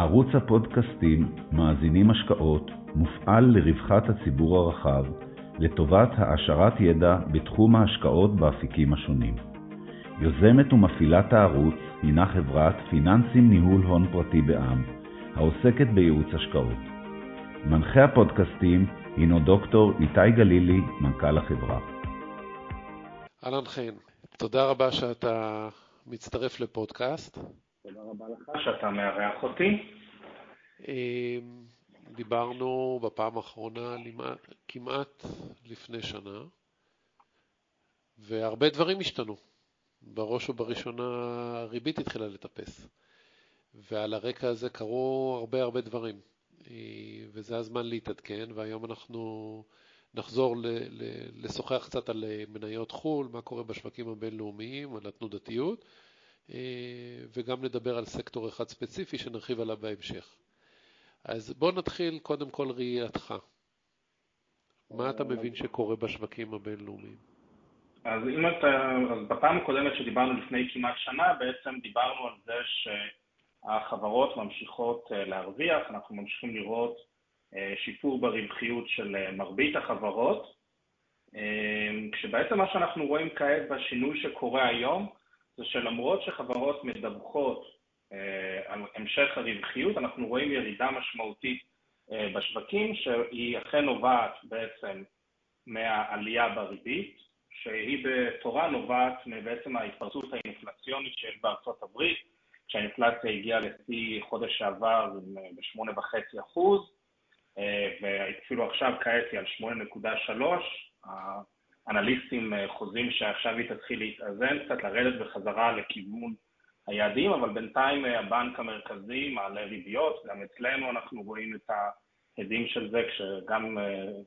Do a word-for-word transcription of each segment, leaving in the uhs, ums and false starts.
ערוץ הפודקאסטים מאזינים השקעות מופעל לרווחת הציבור הרחב לטובת העשרת ידע בתחום ההשקעות באפיקים השונים. יוזמת ומפעילת הערוץ הינה חברת פיננסים ניהול הון פרטי בע"מ, העוסקת בייעוץ השקעות. מנחה הפודקאסטים הינו דוקטור ניתאי גלילי, מנכ"ל החברה. אלון חן, תודה רבה שאתה מצטרף לפודקאסט. תודה רבה לך שאתה מארח אותי. דיברנו בפעם האחרונה כמעט לפני שנה, והרבה דברים השתנו. בראש ובראשונה הריבית התחילה לטפס, ועל הרקע הזה קרו הרבה הרבה דברים, וזה הזמן להתעדכן, והיום אנחנו נחזור לשוחח קצת על מניות חול, מה קורה בשווקים הבינלאומיים, על התנודתיות, וגם נדבר על סקטור אחד ספציפי שנרחיב עליו בהמשך. אז בוא נתחיל קודם כל ראייתך. מה אתה מבין שקורה בשווקים הבינלאומיים? אז אם אתה, אז בפעם הקודמת שדיברנו לפני כמעט שנה, בעצם דיברנו על זה שהחברות ממשיכות להרוויח, אנחנו ממשיכים לראות שיפור ברווחיות של מרבית החברות, כשבעצם מה שאנחנו רואים כעת בשינוי שקורה היום, זה שלמרות שחברות מדווחות על המשך הרווחיות, אנחנו רואים ירידה משמעותית בשווקים, שהיא אכן נובעת בעצם מהעלייה בריבית, שהיא בתורה נובעת מבעצם ההתפרצות האינפלציונית שיש בארצות הברית, כשהאינפלציה הגיעה לפי חודש שעבר ב-שמונה נקודה חמש אחוז, ואפילו עכשיו כעת היא על שמונה נקודה שלוש, אנליסטים חוזים שעכשיו היא תתחיל להתאזן, קצת לרדת בחזרה לכיוון היעדים, אבל בינתיים הבנק המרכזי מעלה ריביות, גם אצלנו אנחנו רואים את ההדים של זה, כשגם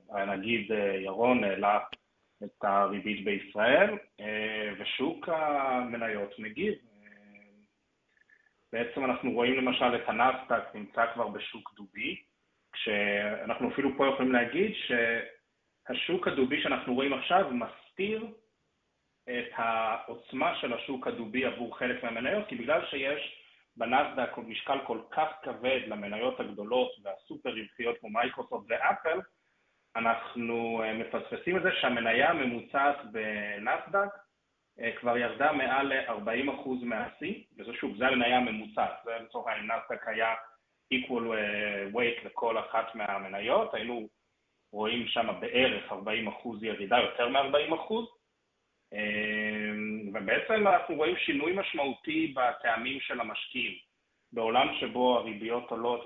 הנגיד ירון העלה את הריבית בישראל, ושוק המניות מגיב. בעצם אנחנו רואים למשל את הנסדק נמצא כבר בשוק דובי, כשאנחנו אפילו פה יכולים להגיד שהשוק הדובי שאנחנו רואים עכשיו מסתיר את העוצמה של השוק הדובי עבור חלק מהמניות, כי בגלל שיש בנסדק משקל כל כך כבד למניות הגדולות והסופר רווחיות כמו מייקרוסופט ואפל, אנחנו מפספסים את זה שהמניה הממוצעת בנסדק כבר ירדה מעל ארבעים אחוז מהשיא, וזה שוב, זה המניה הממוצעת, זה לצורך העניין נסדק היה equal weight לכל אחת מהמניות, היינו רואים שם בערך ארבעים אחוז ירידה, יותר מ-ארבעים אחוז, ובעצם אנחנו רואים שינוי משמעותי בטעמים של המשקיעים. בעולם שבו הריביות עולות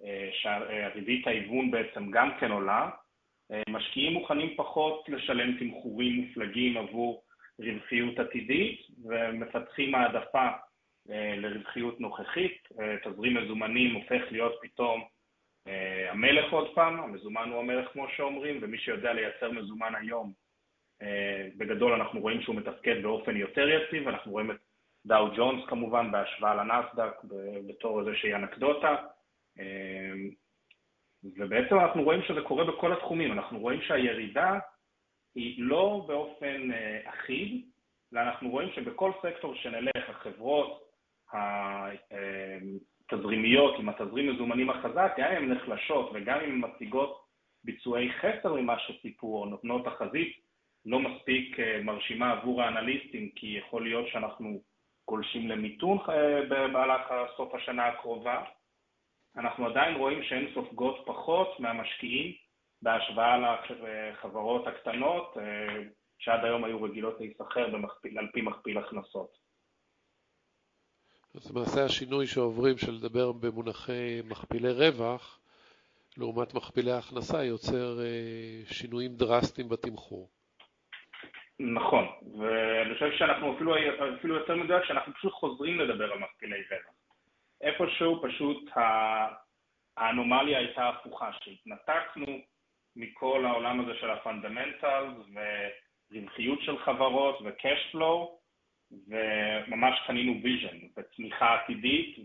ושהריבית האיוון בעצם גם כן עולה, משקיעים מוכנים פחות לשלם תמחורים מופלגים עבור רווחיות עתידית, ומפתחים העדפה לרווחיות נוכחית. תזרים מזומנים הופך להיות פתאום המלך עוד פעם, המזומן הוא המלך כמו שאומרים, ומי שיודע לייצר מזומן היום, בגדול אנחנו רואים שהוא מתפקד באופן יותר יציב, אנחנו רואים את דאו ג'ונס כמובן בהשוואה לנסדק בתור איזה שהיא אנקדוטה, ובעצם אנחנו רואים שזה קורה בכל התחומים, אנחנו רואים שהירידה היא לא באופן אחיד, אלא אנחנו רואים שבכל סקטור שנלך, החברות התזרימיות עם התזרים מזומנים החזק, גם אם הן נחלשות וגם אם הן מציגות ביצועי חסר ממה שסיפור או נותנות החזית, לא מספיק מרשימה עבור האנליסטים, כי יכול להיות שאנחנו גולשים למיתון במהלך סוף השנה הקרובה. אנחנו עדיין רואים שהן סופגות פחות מהמשקיעים בהשוואה לחברות הקטנות, שעד היום היו רגילות להיסחר על פי מכפיל הכנסות. אז למעשה השינוי שעוברים של לדבר במונחי מכפילי רווח, לעומת מכפילי ההכנסה, יוצר שינויים דרסטיים בתמחור. נכון, ואני חושב שאנחנו אפילו, אפילו יותר מדויק שאנחנו פשוט חוזרים לדבר על מכפילי רווח. איפשהו פשוט האנומליה הייתה הפוכה, שהתנתקנו מכל העולם הזה של הפונדמנטלס ורווחיות של חברות ו-cash flow, וממש קנינו ויז'ן, וצמיחה עתידית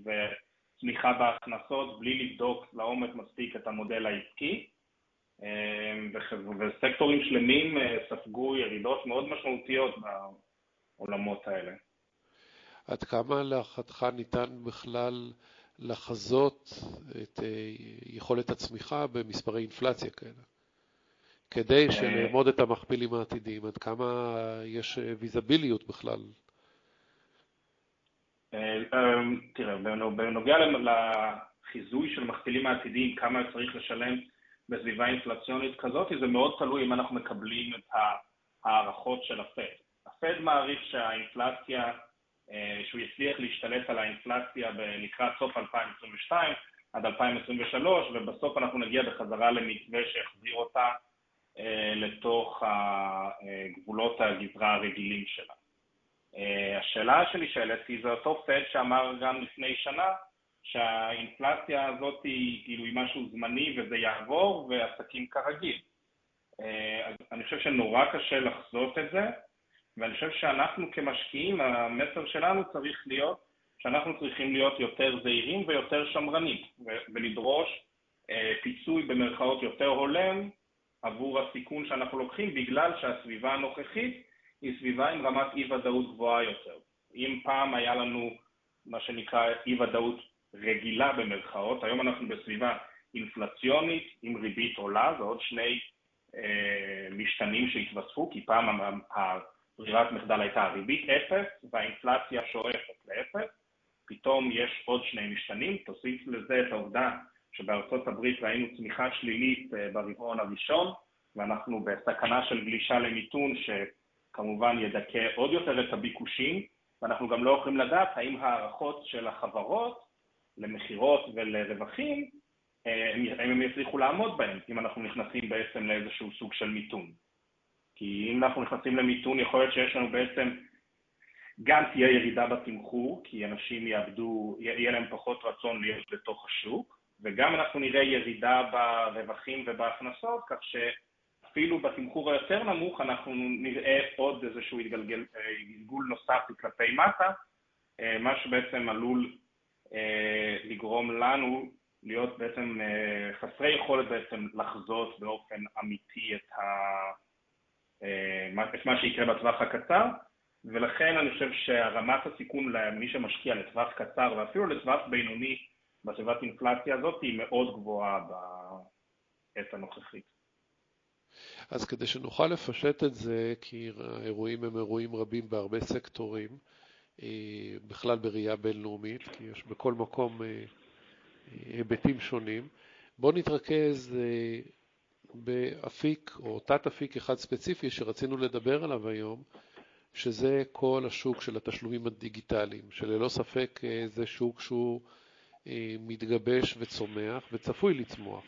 וצמיחה בהכנסות בלי לבדוק לעומק מספיק את המודל העסקי. וסקטורים שלמים ספגו ירידות מאוד משמעותיות בעולמות האלה. עד כמה להערכתך ניתן בכלל לחזות את יכולת הצמיחה במספרי אינפלציה כאלה, כדי שנעמוד את המכפילים העתידיים, עד כמה יש ויזביליות בכלל? תראה, בנוגע לחיזוי של מכפילים העתידיים, כמה צריך לשלם בסביבה אינפלציונית כזאת, זה מאוד תלוי אם אנחנו מקבלים את הערכות של הפד. הפד מעריך שהאינפלציה, שהוא יצליח להשתלט על האינפלציה לקראת סוף אלפיים עשרים ושתיים עד אלפיים עשרים ושלוש, ובסוף אנחנו נגיע בחזרה למתווה שיחזיר אותה לתוך גבולות הגזרה הרגילים שלה. השאלה שלי שאלתי, זה אותו פד שאמר גם לפני שנה, שהאינפלציה הזאת היא כאילו היא משהו זמני וזה יעבור ועסקים כרגיל. אז אני חושב שנורא קשה לחזות את זה, ואני חושב שאנחנו כמשקיעים, המסר שלנו צריך להיות שאנחנו צריכים להיות יותר זהירים ויותר שמרנים, ולדרוש פיצוי במרכאות יותר הולם עבור הסיכון שאנחנו לוקחים, בגלל שהסביבה הנוכחית היא סביבה עם רמת אי-ודאות גבוהה יותר. אם פעם היה לנו מה שנקרא אי-ודאות רגילה במרכאות, היום אנחנו בסביבה אינפלציונית עם ריבית עולה, ועוד שני אה, משתנים שהתווספו, כי פעם ברירת מחדל הייתה הריבית אפס והאינפלציה שואפת לאפס, פתאום יש עוד שני משתנים, תוסיף לזה את העובדה שבארצות הברית ראינו צמיחה שלילית ברבעון הראשון, ואנחנו בסכנה של גלישה למיתון שכמובן ידכא עוד יותר את הביקושים, ואנחנו גם לא יכולים לדעת האם הערכות של החברות למחירות ולרווחים, האם הם יצליחו לעמוד בהם, אם אנחנו נכנסים בעצם לאיזשהו סוג של מיתון. כי אם אנחנו נכנסים למיתון, יכול להיות שיש לנו בעצם, גם תהיה ירידה בתמחור, כי אנשים יעבדו, יהיה להם פחות רצון להיות בתוך השוק, וגם אנחנו נראה ירידה ברווחים ובהכנסות, כך שאפילו בתמחור היותר נמוך, אנחנו נראה עוד איזשהו התגלגל, התגלגול נוסף כלפי מטה, מה שבעצם עלול לגרום לנו להיות בעצם חסרי יכולת בעצם לחזות באופן אמיתי את ה... את מה שיקרה בטווח הקצר, ולכן אני חושב שהרמת הסיכון למי שמשקיע לטווח קצר ואפילו לטווח בינוני בסביבת אינפלציה הזאת היא מאוד גבוהה בעת הנוכחית. אז כדי שנוכל לפשט את זה, כי האירועים הם אירועים רבים בהרבה סקטורים, בכלל בראייה בינלאומית, כי יש בכל מקום היבטים שונים, בואו נתרכז באפיק או תת אפיק אחד ספציפי שרצינו לדבר עליו היום, שזה כל השוק של התשלומים הדיגיטליים, שללא ספק זה שוק שהוא מתגבש וצומח וצפוי לצמוח.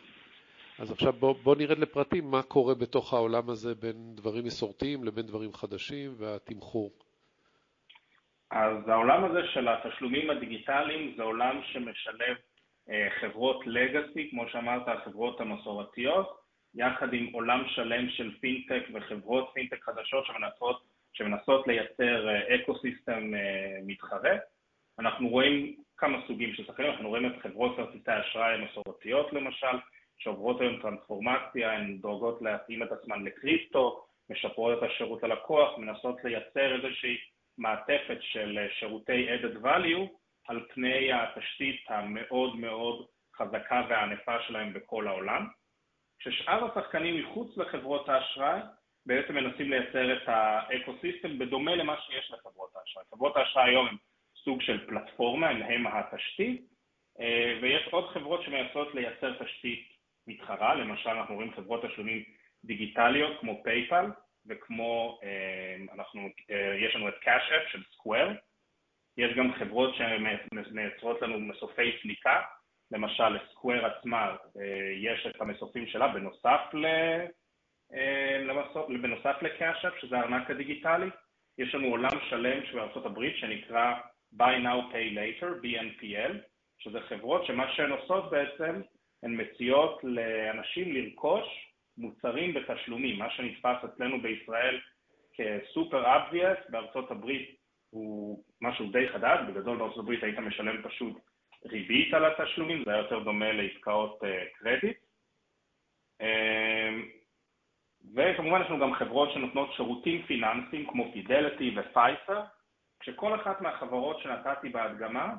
אז עכשיו בוא, בוא נרד לפרטים מה קורה בתוך העולם הזה בין דברים מסורתיים לבין דברים חדשים והתמחור. אז העולם הזה של התשלומים הדיגיטליים זה עולם שמשלב חברות לגאסי, כמו שאמרת, החברות המסורתיות, יחד עם עולם שלם של פינטק וחברות פינטק חדשות שמנסות, שמנסות לייצר אקוסיסטם מתחרה. אנחנו רואים כמה סוגים של שחקנים, אנחנו רואים את חברות כרטיסי האשראי המסורתיות למשל, שעוברות היום טרנספורמציה, הן דואגות להתאים את עצמן לקריפטו, משפרות את השירות ללקוח, מנסות לייצר איזושהי מעטפת של שירותי added value על פני התשתית המאוד מאוד חזקה והענפה שלהם בכל העולם. ששאר השחקנים מחוץ לחברות האשראי בעצם מנסים לייצר את האקוסיסטם בדומה למה שיש לחברות האשראי. חברות האשראי היום הם סוג של פלטפורמה, הם הם התשתית, ויש עוד חברות שמנסות לייצר תשתית מתחרה, למשל אנחנו רואים חברות תשלומים דיגיטליות כמו PayPal, וכמו אנחנו, יש לנו את Cash App של Square, יש גם חברות שמייצרות לנו מסופי סליקה, למשל, סקוואר עצמה, יש את המסופים שלה בנוסף ל... בנוסף לקאשאפ, שזה הארנק הדיגיטלי. יש לנו עולם שלם שבארצות הברית שנקרא Buy Now Pay Later, בי אן פי אל, שזה חברות שמה שהן עושות בעצם, הן מציעות לאנשים לרכוש מוצרים בתשלומים. מה שנתפס אצלנו בישראל כסופר אבוויאס, בארצות הברית הוא משהו די חדש, בגדול בארצות הברית היית משלם פשוט ריבית על התשלומים, זה היה יותר דומה לעסקאות קרדיט. וכמובן יש לנו גם חברות שנותנות שירותים פיננסיים כמו פידליטי ופייסר, כשכל אחת מהחברות שנתתי בהדגמה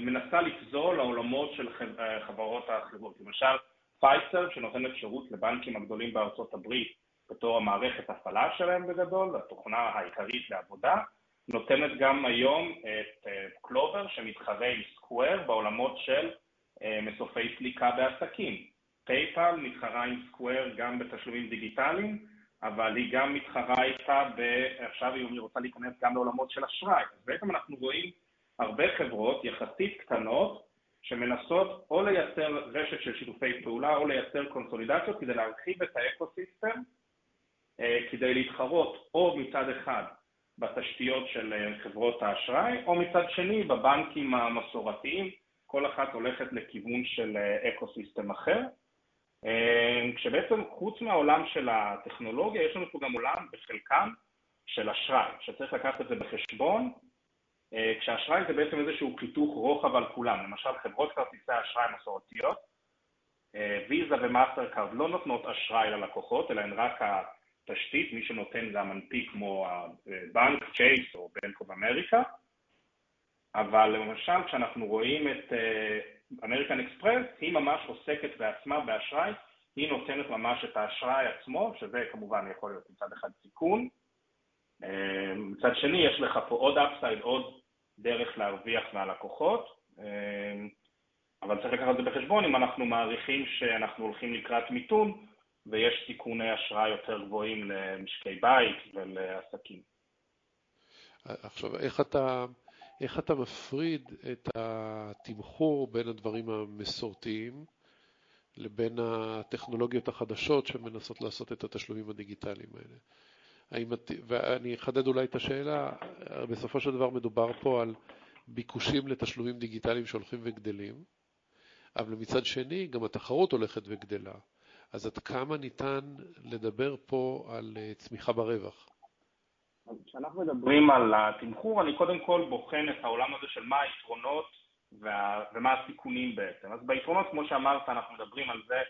מנסה לפזול לעולמות של חברות האחרות. למשל, פייסר, שנותן אפשרות לבנקים הגדולים בארצות הברית, בתור המערכת הפעלה שלהם בגדול, התוכנה העיקרית לעבודה, נותנת גם היום את קלובר, שמתחרה עם סקוואר בעולמות של מסופי סליקה בעסקים. פייפל מתחרה עם סקוואר גם בתשלומים דיגיטליים, אבל היא גם מתחרה איתה, עכשיו היא רוצה להיכנס גם לעולמות של אשראי. אז בעצם אנחנו רואים הרבה חברות יחסית קטנות, שמנסות או לייצר רשת של שיתופי פעולה, או לייצר קונסולידציות כדי להרחיב את האקוסיסטם, כדי להתחרות או מצד אחד בתשתיות של חברות האשראי, או מצד שני בבנקים המסורתיים, כל אחת הולכת לכיוון של אקוסיסטם אחר. כשבעצם חוץ מהעולם של הטכנולוגיה, יש לנו פה גם עולם בחלקם של אשראי, שצריך לקחת את זה בחשבון, כשהאשראי זה בעצם איזשהו חיתוך רוחב על כולם. למשל, חברות כרטיסי האשראי מסורתיות, ויזה ומאסטרקארד לא נותנות אשראי ללקוחות, אלא הן רק התשתית, מי שנותן זה המנפיק כמו הבנק, צ'ייס או בנק אוף אמריקה. אבל למשל, כשאנחנו רואים את אמריקן אקספרס, היא ממש עוסקת בעצמה באשראי, היא נותנת ממש את האשראי עצמו, שזה כמובן יכול להיות מצד אחד סיכון, מצד שני יש לך פה עוד אפסייד, עוד דרך להרוויח מהלקוחות, אבל צריך לקחת את זה בחשבון אם אנחנו מעריכים שאנחנו הולכים לקראת מיתון ויש סיכוני אשראי יותר גבוהים למשקי בית ולעסקים. עכשיו, איך אתה, איך אתה מפריד את התמחור בין הדברים המסורתיים לבין הטכנולוגיות החדשות שמנסות לעשות את התשלומים הדיגיטליים האלה? ואני אחדד אולי את השאלה, בסופו של דבר מדובר פה על ביקושים לתשלומים דיגיטליים שהולכים וגדלים, אבל מצד שני גם התחרות הולכת וגדלה. אז עד כמה ניתן לדבר פה על צמיחה ברווח? כשאנחנו מדברים על התמחור, אני קודם כל בוחן את העולם הזה של מה היתרונות ומה הסיכונים בעצם. אז ביתרונות, כמו שאמרת, אנחנו מדברים על זה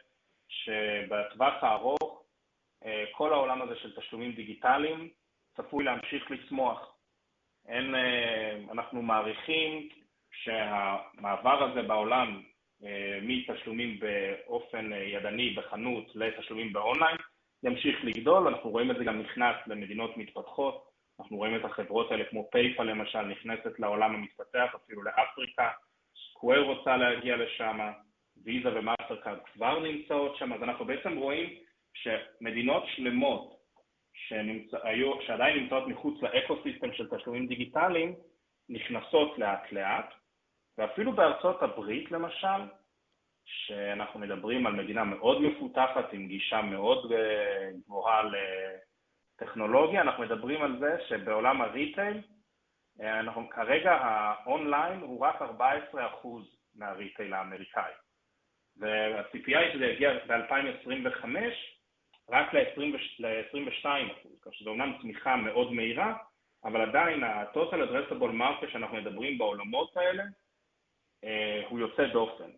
שבטווח הארוך, כל העולם הזה של תשלומים דיגיטליים צפוי להמשיך לצמוח. אין, אנחנו מעריכים שהמעבר הזה בעולם מתשלומים באופן ידני בחנות לתשלומים באונליין ימשיך לגדול. אנחנו רואים את זה גם נכנס למדינות מתפתחות. אנחנו רואים את החברות האלה כמו PayPal למשל נכנסת לעולם המתפתח, אפילו לאפריקה. Square רוצה להגיע לשם, Visa ו-Mastercard כבר נמצאות שם. אז אנחנו בעצם רואים שמדינות שלמות שנמצאו, שעדיין נמצאות מחוץ לאקוסיסטם של תשלומים דיגיטליים, נכנסות לאט לאט, ואפילו בארצות הברית למשל, שאנחנו מדברים על מדינה מאוד מפותחת עם גישה מאוד גבוהה לטכנולוגיה, אנחנו מדברים על זה שבעולם הריטייל, אנחנו, כרגע האונליין הוא רק ארבעה עשר אחוז מהריטייל האמריקאי, והציפייה היא שזה יגיע ב-אלפיים עשרים וחמש, רק ל-עשרים ושתיים אחוז, כך שזו אומנם צמיחה מאוד מהירה, אבל עדיין ה-Total Addressable Market שאנחנו מדברים בעולמות האלה, הוא יוצא דופן.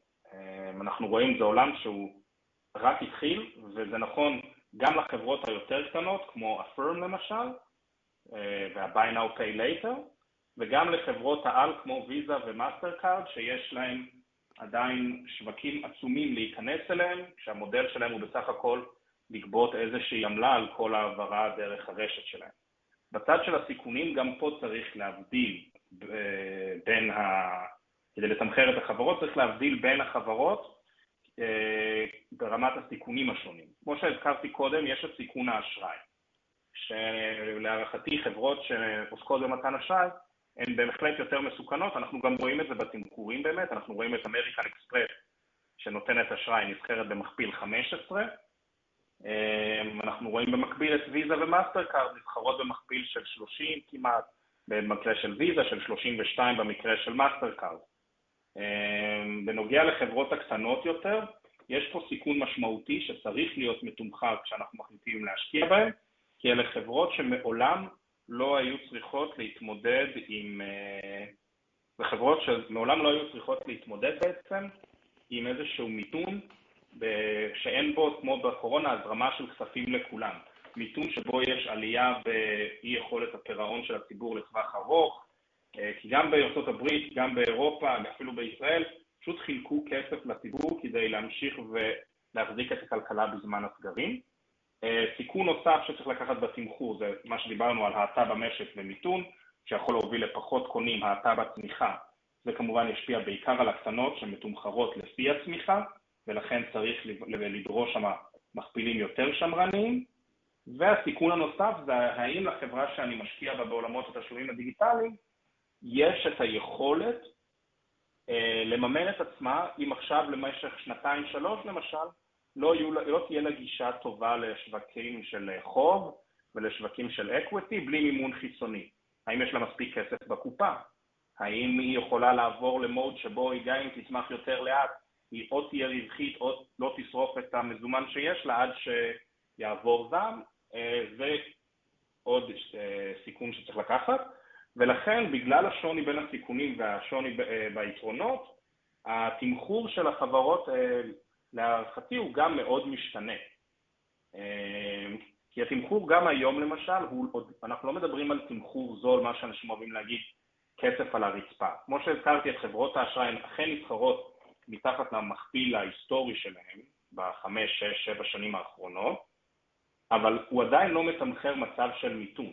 אנחנו רואים זה עולם שהוא רק התחיל, וזה נכון גם לחברות היותר קטנות, כמו Affirm למשל, וה-Buy Now Pay Later, וגם לחברות העל כמו Visa ו-Mastercard, שיש להם עדיין שווקים עצומים להיכנס אליהם, כשהמודל שלהם הוא בסך הכל לגבות איזושהי עמלה על כל העברה דרך הרשת שלהם. בצד של הסיכונים, גם פה צריך להבדיל בין ה... כדי לתמחר את החברות, צריך להבדיל בין החברות ברמת הסיכונים השונים. כמו שהזכרתי קודם, יש את סיכון האשראי, שלהערכתי חברות שעוסקות במתן אשראי, הן בהחלט יותר מסוכנות. אנחנו גם רואים את זה בתמחורים באמת, אנחנו רואים את אמריקן אקספרס שנותנת אשראי נבחרת במכפיל חמש עשרה, אנחנו רואים במקביל את ויזה ומאסטרקארד נבחרות במכפיל של שלושים כמעט, במקרה של ויזה של שלושים ושתיים במקרה של מאסטרקארד. בנוגע לחברות הקטנות יותר, יש פה סיכון משמעותי שצריך להיות מתומחר כשאנחנו מחליטים להשקיע בהן, כי אלה חברות שמעולם לא היו צריכות להתמודד עם, בחברות שמעולם לא היו צריכות להתמודד בעצם עם איזשהו מיתון שאין בו, כמו בקורונה, הזרמה של כספים לכולם. מיתון שבו יש עלייה באי יכולת הפירעון של הציבור לטווח ארוך, כי גם בארצות הברית, גם באירופה, אפילו בישראל, פשוט חילקו כסף לציבור כדי להמשיך ולהחזיק את הכלכלה בזמן הסגרים. סיכון נוסף שצריך לקחת בתמחור, זה מה שדיברנו על האטה במשק ומיתון, שיכול להוביל לפחות קונים, האטה בצמיחה. זה כמובן ישפיע בעיקר על הקטנות שמתומחרות לפי הצמיחה, ולכן צריך לדרוש שם מכפילים יותר שמרניים. והסיכון הנוסף זה האם לחברה שאני משקיע בה בעולמות התשלומים הדיגיטליים, יש את היכולת אה, לממן את עצמה, אם עכשיו למשך שנתיים שלוש למשל, לא, יהיו, לא תהיה לה גישה טובה לשווקים של חוב ולשווקים של אקוויטי בלי מימון חיצוני. האם יש לה מספיק כסף בקופה? האם היא יכולה לעבור למוד שבו היא גם אם תצמח יותר לאט, היא או תהיה רווחית או לא תשרוף את המזומן שיש לה עד שיעבור זעם, ועוד סיכון שצריך לקחת. ולכן בגלל השוני בין הסיכונים והשוני ביתרונות, התמחור של החברות להערכתי הוא גם מאוד משתנה. כי התמחור גם היום למשל, הוא, אנחנו לא מדברים על תמחור זול, מה שאנשים אוהבים להגיד, כסף על הרצפה. כמו שהזכרתי, את חברות האשראי אכן נסחרות מתחת למכפיל ההיסטורי שלהם בחמש, שש, שבע שנים האחרונות, אבל הוא עדיין לא מתמחר מצב של מיתון.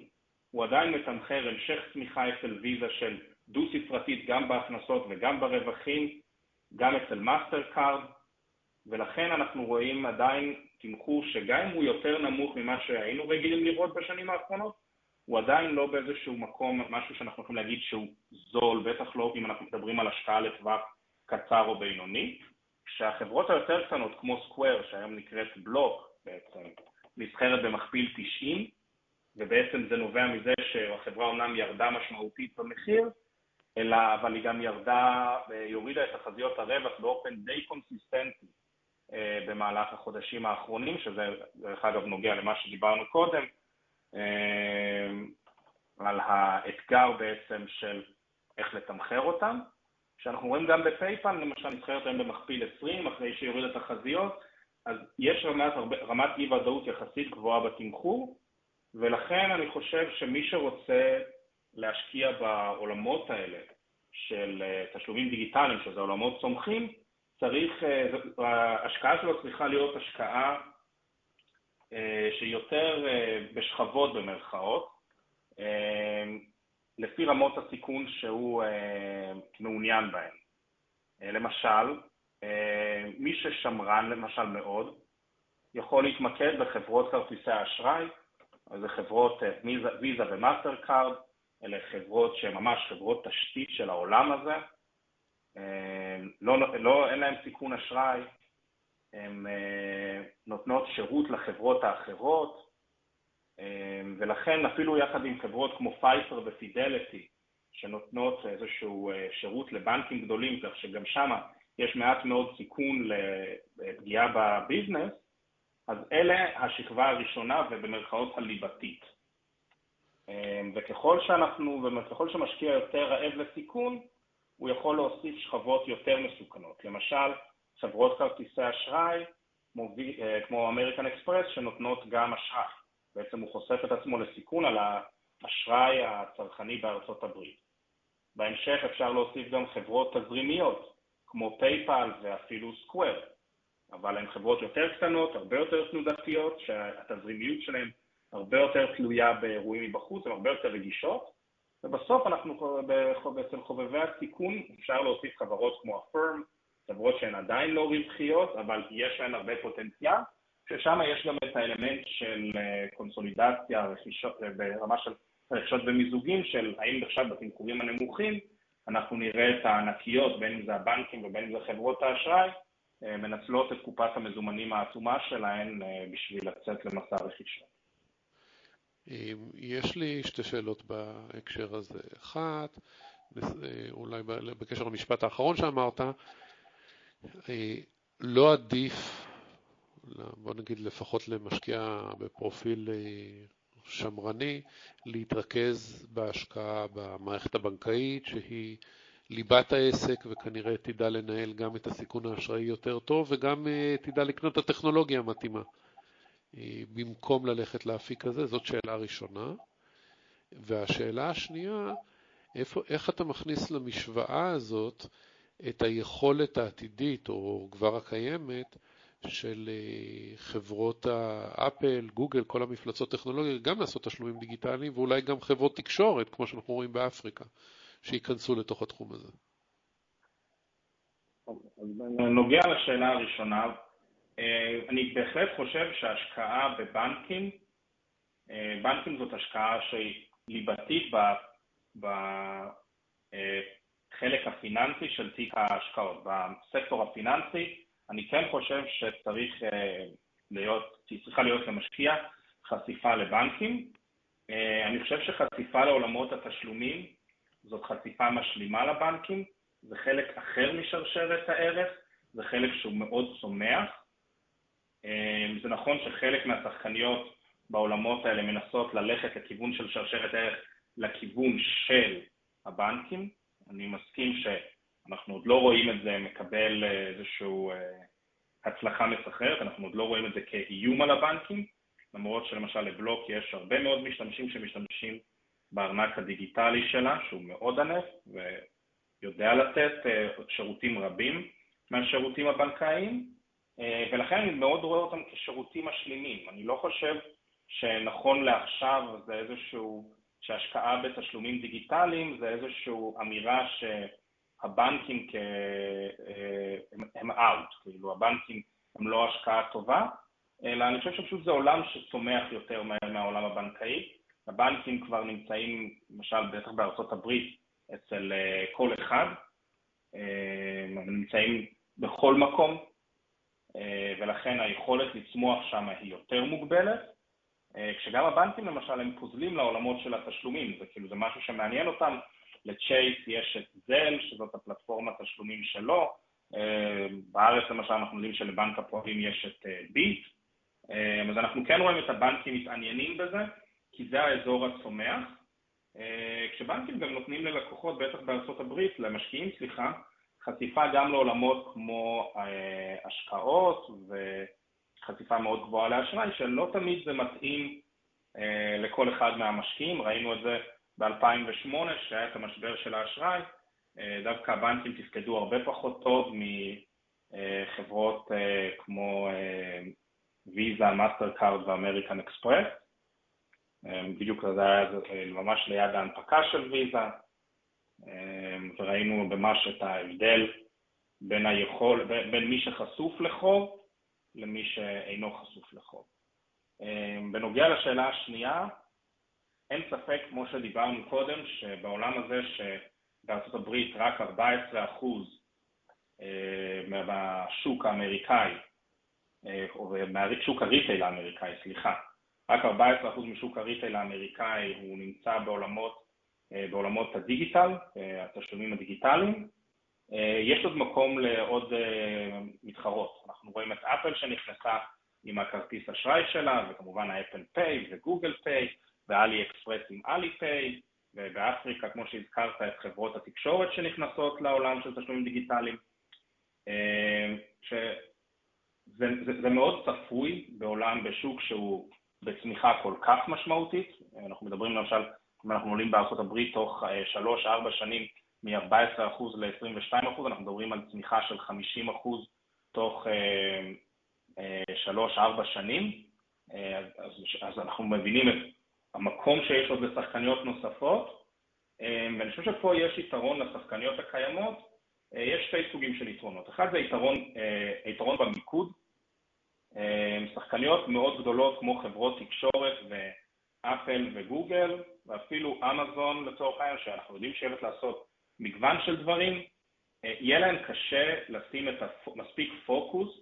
הוא עדיין מתמחר המשך צמיחה אצל ויזה של דו-ספרתית גם בהכנסות וגם ברווחים, גם אצל מאסטרקארד, ולכן אנחנו רואים עדיין תמחור שגם אם הוא יותר נמוך ממה שהיינו רגילים לראות בשנים האחרונות, הוא עדיין לא באיזשהו מקום, משהו שאנחנו יכולים להגיד שהוא זול, בטח לא אם אנחנו מדברים על השקעה לטווח קצר או בינוני, כשהחברות היותר קטנות כמו Square, שהיום נקראת בלוק בעצם, נסחרת במכפיל תשעים, ובעצם זה נובע מזה שהחברה אומנם ירדה משמעותית במחיר, אלא אבל היא גם ירדה, יורידה את תחזיות הרווח באופן די קונסיסטנטי במהלך החודשים האחרונים, שזה דרך אגב נוגע למה שדיברנו קודם, על האתגר בעצם של איך לתמחר אותם, שאנחנו רואים גם בפייפל, למשל נסחרת היום במכפיל עשרים, אחרי שיוריד את החזיות, אז יש רמת, רמת אי ודאות יחסית גבוהה בתמחור, ולכן אני חושב שמי שרוצה להשקיע בעולמות האלה של תשלומים דיגיטליים, שזה עולמות צומחים, צריך, ההשקעה שלו צריכה להיות השקעה שיותר בשכבות במרכאות, לפי רמות הסיכון שהוא מעוניין בהן. למשל, מי ששמרן למשל מאוד, יכול להתמקד בחברות כרטיסי האשראי, אז זה חברות ויזה ומאסטרקארד, אלה חברות שהן ממש חברות תשתית של העולם הזה, לא, לא, אין להם סיכון אשראי, הן נותנות שירות לחברות האחרות, ולכן אפילו יחד עם חברות כמו פייפר ופידליטי, שנותנות איזשהו שירות לבנקים גדולים, כך שגם שם יש מעט מאוד סיכון לפגיעה בביזנס, אז אלה השכבה הראשונה ובמרכאות הליבתית. וככל שאנחנו, וככל שמשקיע יותר רעב לסיכון, הוא יכול להוסיף שכבות יותר מסוכנות. למשל, חברות כרטיסי אשראי, כמו, כמו American Express, שנותנות גם אשראי. בעצם הוא חושף את עצמו לסיכון על האשראי הצרכני בארצות הברית. בהמשך אפשר להוסיף גם חברות תזרימיות, כמו PayPal ואפילו Square. אבל הן חברות יותר קטנות, הרבה יותר תנודתיות, שהתזרימיות שלהן הרבה יותר תלויה באירועים מבחוץ, הן הרבה יותר רגישות. ובסוף אנחנו בעצם חובבי הסיכון, אפשר להוסיף חברות כמו Affirm, חברות שהן עדיין לא רווחיות, אבל יש להן הרבה פוטנציאל, ששם יש גם את האלמנט של קונסולידציה, רכישות, ברמה של רכישות במיזוגים, של האם עכשיו בתמחורים הנמוכים, אנחנו נראה את הענקיות, בין אם זה הבנקים ובין אם זה חברות האשראי, מנצלות את קופת המזומנים העצומה שלהן בשביל לצאת למסע רכישות. יש לי שתי שאלות בהקשר הזה. אחת, אולי בקשר למשפט האחרון שאמרת, לא עדיף, בוא נגיד לפחות למשקיע בפרופיל שמרני, להתרכז בהשקעה במערכת הבנקאית שהיא ליבת העסק וכנראה תדע לנהל גם את הסיכון האשראי יותר טוב וגם תדע לקנות את הטכנולוגיה המתאימה. במקום ללכת לאפיק הזה, זאת שאלה ראשונה. והשאלה השנייה, איפה, איך אתה מכניס למשוואה הזאת את היכולת העתידית או כבר הקיימת של חברות האפל, גוגל, כל המפלצות טכנולוגיה, גם לעשות תשלומים דיגיטליים, ואולי גם חברות תקשורת, כמו שאנחנו רואים באפריקה, שיכנסו לתוך התחום הזה. נוגע לשאלה הראשונה, אני בהחלט חושב שההשקעה בבנקים, בנקים זאת השקעה שהיא ליבתית בחלק הפיננסי של תיק ההשקעות. בסקטור הפיננסי, אני כן חושב שצריך להיות, צריכה להיות למשקיע חשיפה לבנקים. אני חושב שחשיפה לעולמות התשלומים, זאת חשיפה משלימה לבנקים, זה חלק אחר משרשרת הערך, זה חלק שהוא מאוד צומח. זה נכון שחלק מהשחקניות בעולמות האלה מנסות ללכת לכיוון של שרשרת הערך, לכיוון של הבנקים. אני מסכים שאנחנו עוד לא רואים את זה מקבל איזשהו הצלחה מסחררת, אנחנו עוד לא רואים את זה כאיום על הבנקים, למרות שלמשל לבלוק יש הרבה מאוד משתמשים שמשתמשים בארנק הדיגיטלי שלה, שהוא מאוד ענף ויודע לתת שירותים רבים מהשירותים הבנקאיים, ולכן אני מאוד רואה אותם כשירותים משלימים. אני לא חושב שנכון לעכשיו זה איזשהו, שהשקעה בתשלומים דיגיטליים זה איזשהו אמירה שהבנקים כ... הם out, כאילו הבנקים הם לא השקעה טובה, אלא אני חושב שפשוט זה עולם שצומח יותר מהר מהעולם הבנקאי. הבנקים כבר נמצאים, למשל בטח בארצות הברית, אצל כל אחד, הם נמצאים בכל מקום, ולכן היכולת לצמוח שם היא יותר מוגבלת, כשגם הבנקים למשל הם פוזלים לעולמות של התשלומים, זה כאילו זה משהו שמעניין אותם, לצ'ייס יש את זל, שזאת הפלטפורמה התשלומים שלו, בארץ למשל אנחנו יודעים שלבנק הפועלים יש את ביט, אז אנחנו כן רואים את הבנקים מתעניינים בזה, כי זה האזור הצומח, כשבנקים גם נותנים ללקוחות, בטח בארצות הברית, למשקיעים, סליחה, חשיפה גם לעולמות כמו השקעות וחשיפה מאוד גבוהה לאשראי, שלא תמיד זה מתאים לכל אחד מהמשקיעים. ראינו את זה ב-אלפיים ושמונה, שהיה את המשבר של האשראי, דווקא הבנקים תפקדו הרבה פחות טוב מחברות כמו ויזה, מאסטרקארד ואמריקן אקספרס. בדיוק זה היה ממש ליד ההנפקה של ויזה, וראינו ממש את ההבדל בין היכול, בין מי שחשוף לחוב למי שאינו חשוף לחוב. בנוגע לשאלה השנייה, אין ספק, כמו שדיברנו קודם, שבעולם הזה שבארצות הברית רק ארבע עשרה אחוז מהשוק האמריקאי, או מהשוק הריטייל האמריקאי, סליחה, רק ארבע עשרה אחוז משוק הריטייל האמריקאי הוא נמצא בעולמות בעולמות הדיגיטל, התשלומים הדיגיטליים. יש עוד מקום לעוד מתחרות. אנחנו רואים את אפל שנכנסה עם הכרטיס אשראי שלה, וכמובן האפל פיי וגוגל פיי, ואלי אקספרס עם אליפיי, ובאפריקה, כמו שהזכרת, את חברות התקשורת שנכנסות לעולם של תשלומים דיגיטליים. זה, זה, זה מאוד צפוי בעולם בשוק שהוא בצמיחה כל כך משמעותית. אנחנו מדברים למשל, אם אנחנו עולים בארצות הברית תוך שלוש ארבע שנים מ-ארבע עשרה אחוז ל-עשרים ושתיים אחוז, אנחנו מדברים על צמיחה של חמישים אחוז תוך שלוש ארבע שנים, אז, אז אנחנו מבינים את המקום שיש עוד לשחקניות נוספות, ואני חושב שפה יש יתרון לשחקניות הקיימות. יש שתי סוגים של יתרונות. אחד זה יתרון, יתרון במיקוד, שחקניות מאוד גדולות כמו חברות תקשורת ואפל וגוגל, ואפילו אמזון לצורך העניין, שאנחנו יודעים שאוהבת לעשות מגוון של דברים, יהיה להם קשה לשים את מספיק פוקוס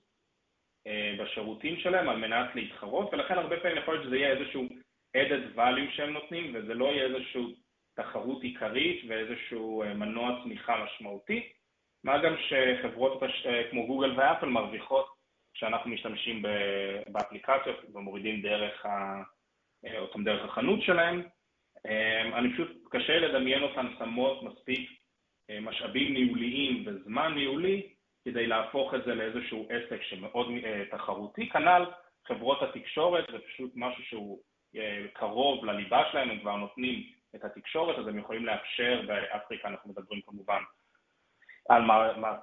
בשירותים שלהם על מנת להתחרות, ולכן הרבה פעמים יכול להיות שזה יהיה איזשהו added value שהם נותנים, וזה לא יהיה איזשהו תחרות עיקרית ואיזשהו מנוע צמיחה משמעותי, מה גם שחברות כמו גוגל ואפל מרוויחות כשאנחנו משתמשים באפליקציות ומורידים דרך ה... אותם דרך החנות שלהם. אני פשוט קשה לדמיין אותן שמות מספיק משאבים ניהוליים וזמן ניהולי כדי להפוך את זה לאיזשהו עסק שמאוד תחרותי. כנ"ל חברות התקשורת, זה פשוט משהו שהוא קרוב לליבה שלהם, הם כבר נותנים את התקשורת, אז הם יכולים לאפשר, באפריקה אנחנו מדברים כמובן על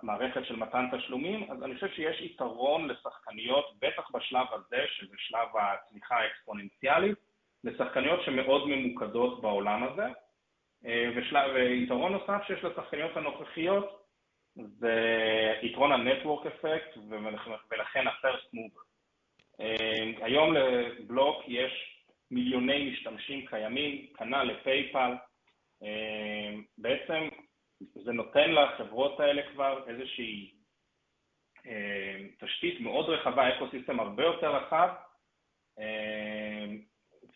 מערכת של מתן תשלומים, אז אני חושב שיש יתרון לשחקניות, בטח בשלב הזה, שזה שלב הצמיחה האקספוננציאלית, לשחקניות שמאוד ממוקדות בעולם הזה, ויתרון נוסף שיש לשחקניות הנוכחיות, זה יתרון הנטוורק אפקט, ולכן ה-first mover. היום לבלוק יש מיליוני משתמשים קיימים, קנה לפייפל, בעצם זה נותן לחברות האלה כבר איזושהי תשתית מאוד רחבה, אקוסיסטם הרבה יותר רחב,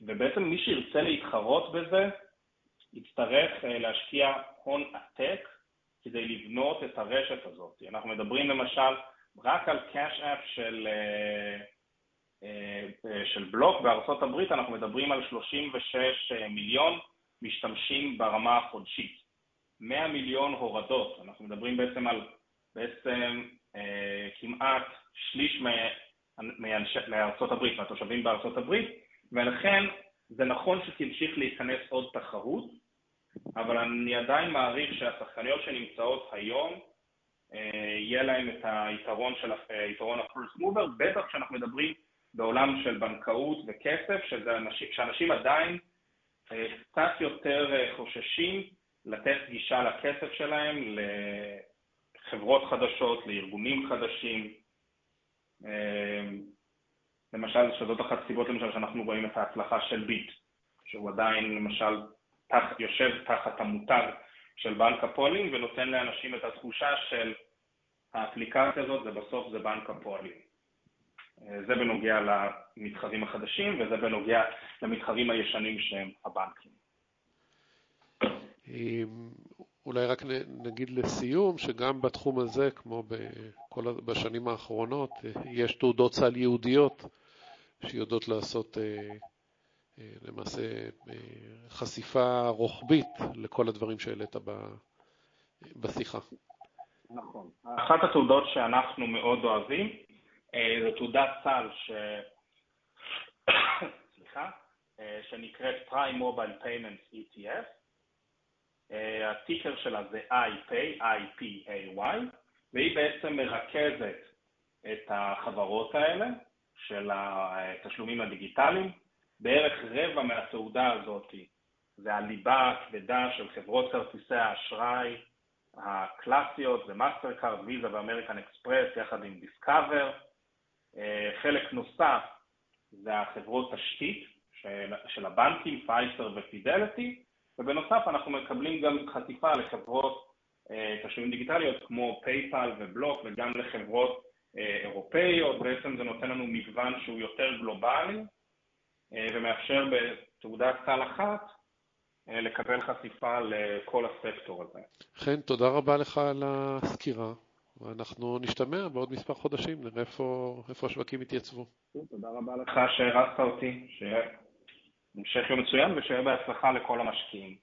ובעצם מי שירצה להתחרות בזה, יצטרך להשקיע הון עתק כדי לבנות את הרשת הזאת. אנחנו מדברים למשל רק על Cash App של, של בלוק בארצות הברית, אנחנו מדברים על שלושים ושש מיליון משתמשים ברמה החודשית. מאה מיליון הורדות, אנחנו מדברים בעצם על בעצם אה, כמעט שליש מארצות הברית, מהתושבים בארצות הברית, ולכן זה נכון שתמשיך להיכנס עוד תחרות, אבל אני עדיין מעריך שהשחקניות שנמצאות היום, אה, יהיה להם את היתרון של היתרון ה-first mover, בטח שאנחנו מדברים בעולם של בנקאות וכסף, שזה אנשים, שאנשים עדיין אה, קצת יותר אה, חוששים, לתת גישה לכסף שלהם, לחברות חדשות, לארגונים חדשים. למשל, שזאת אחת הסיבות למשל שאנחנו רואים את ההצלחה של ביט, שהוא עדיין למשל תח, יושב תחת המותג של בנק הפועלים ונותן לאנשים את התחושה של האפליקציה הזאת, ובסוף זה בנק הפועלים. זה בנוגע למתחרים החדשים וזה בנוגע למתחרים הישנים שהם הבנקים. אולי רק נגיד לסיום שגם בתחום הזה, כמו בכל בשנים האחרונות, יש תעודות סל יהודיות שיודעות לעשות למעשה חשיפה רוחבית לכל הדברים שהעלית בשיחה. נכון. אחת התעודות שאנחנו מאוד אוהבים זו תעודת סל ש... סליחה, שנקראת Prime Mobile Payments E T F. הטיקר שלה זה Alipay, I P A Y, והיא בעצם מרכזת את החברות האלה של התשלומים הדיגיטליים. בערך רבע מהתעודה הזאת זה הליבה הכבדה של חברות כרטיסי האשראי הקלאסיות, זה Mastercard, Visa ו-American Express יחד עם Discover. חלק נוסף זה החברות תשתית של, של הבנקים, פייסר ופידליטי. ובנוסף אנחנו מקבלים גם חשיפה לחברות אה, תשלומים דיגיטליות כמו PayPal ובלוק, וגם לחברות אה, אירופאיות. בעצם זה נותן לנו מגוון שהוא יותר גלובלי, אה, ומאפשר בתעודת סל אחת אה, לקבל חשיפה לכל הסקטור הזה. חן, תודה רבה לך על הסקירה, ואנחנו נשתמע בעוד מספר חודשים, נראה איפה, איפה השווקים יתייצבו. תודה רבה לך שהרצת אותי, שיהיה. המשך יום מצוין ושיהיה בהצלחה לכל המשקיעים.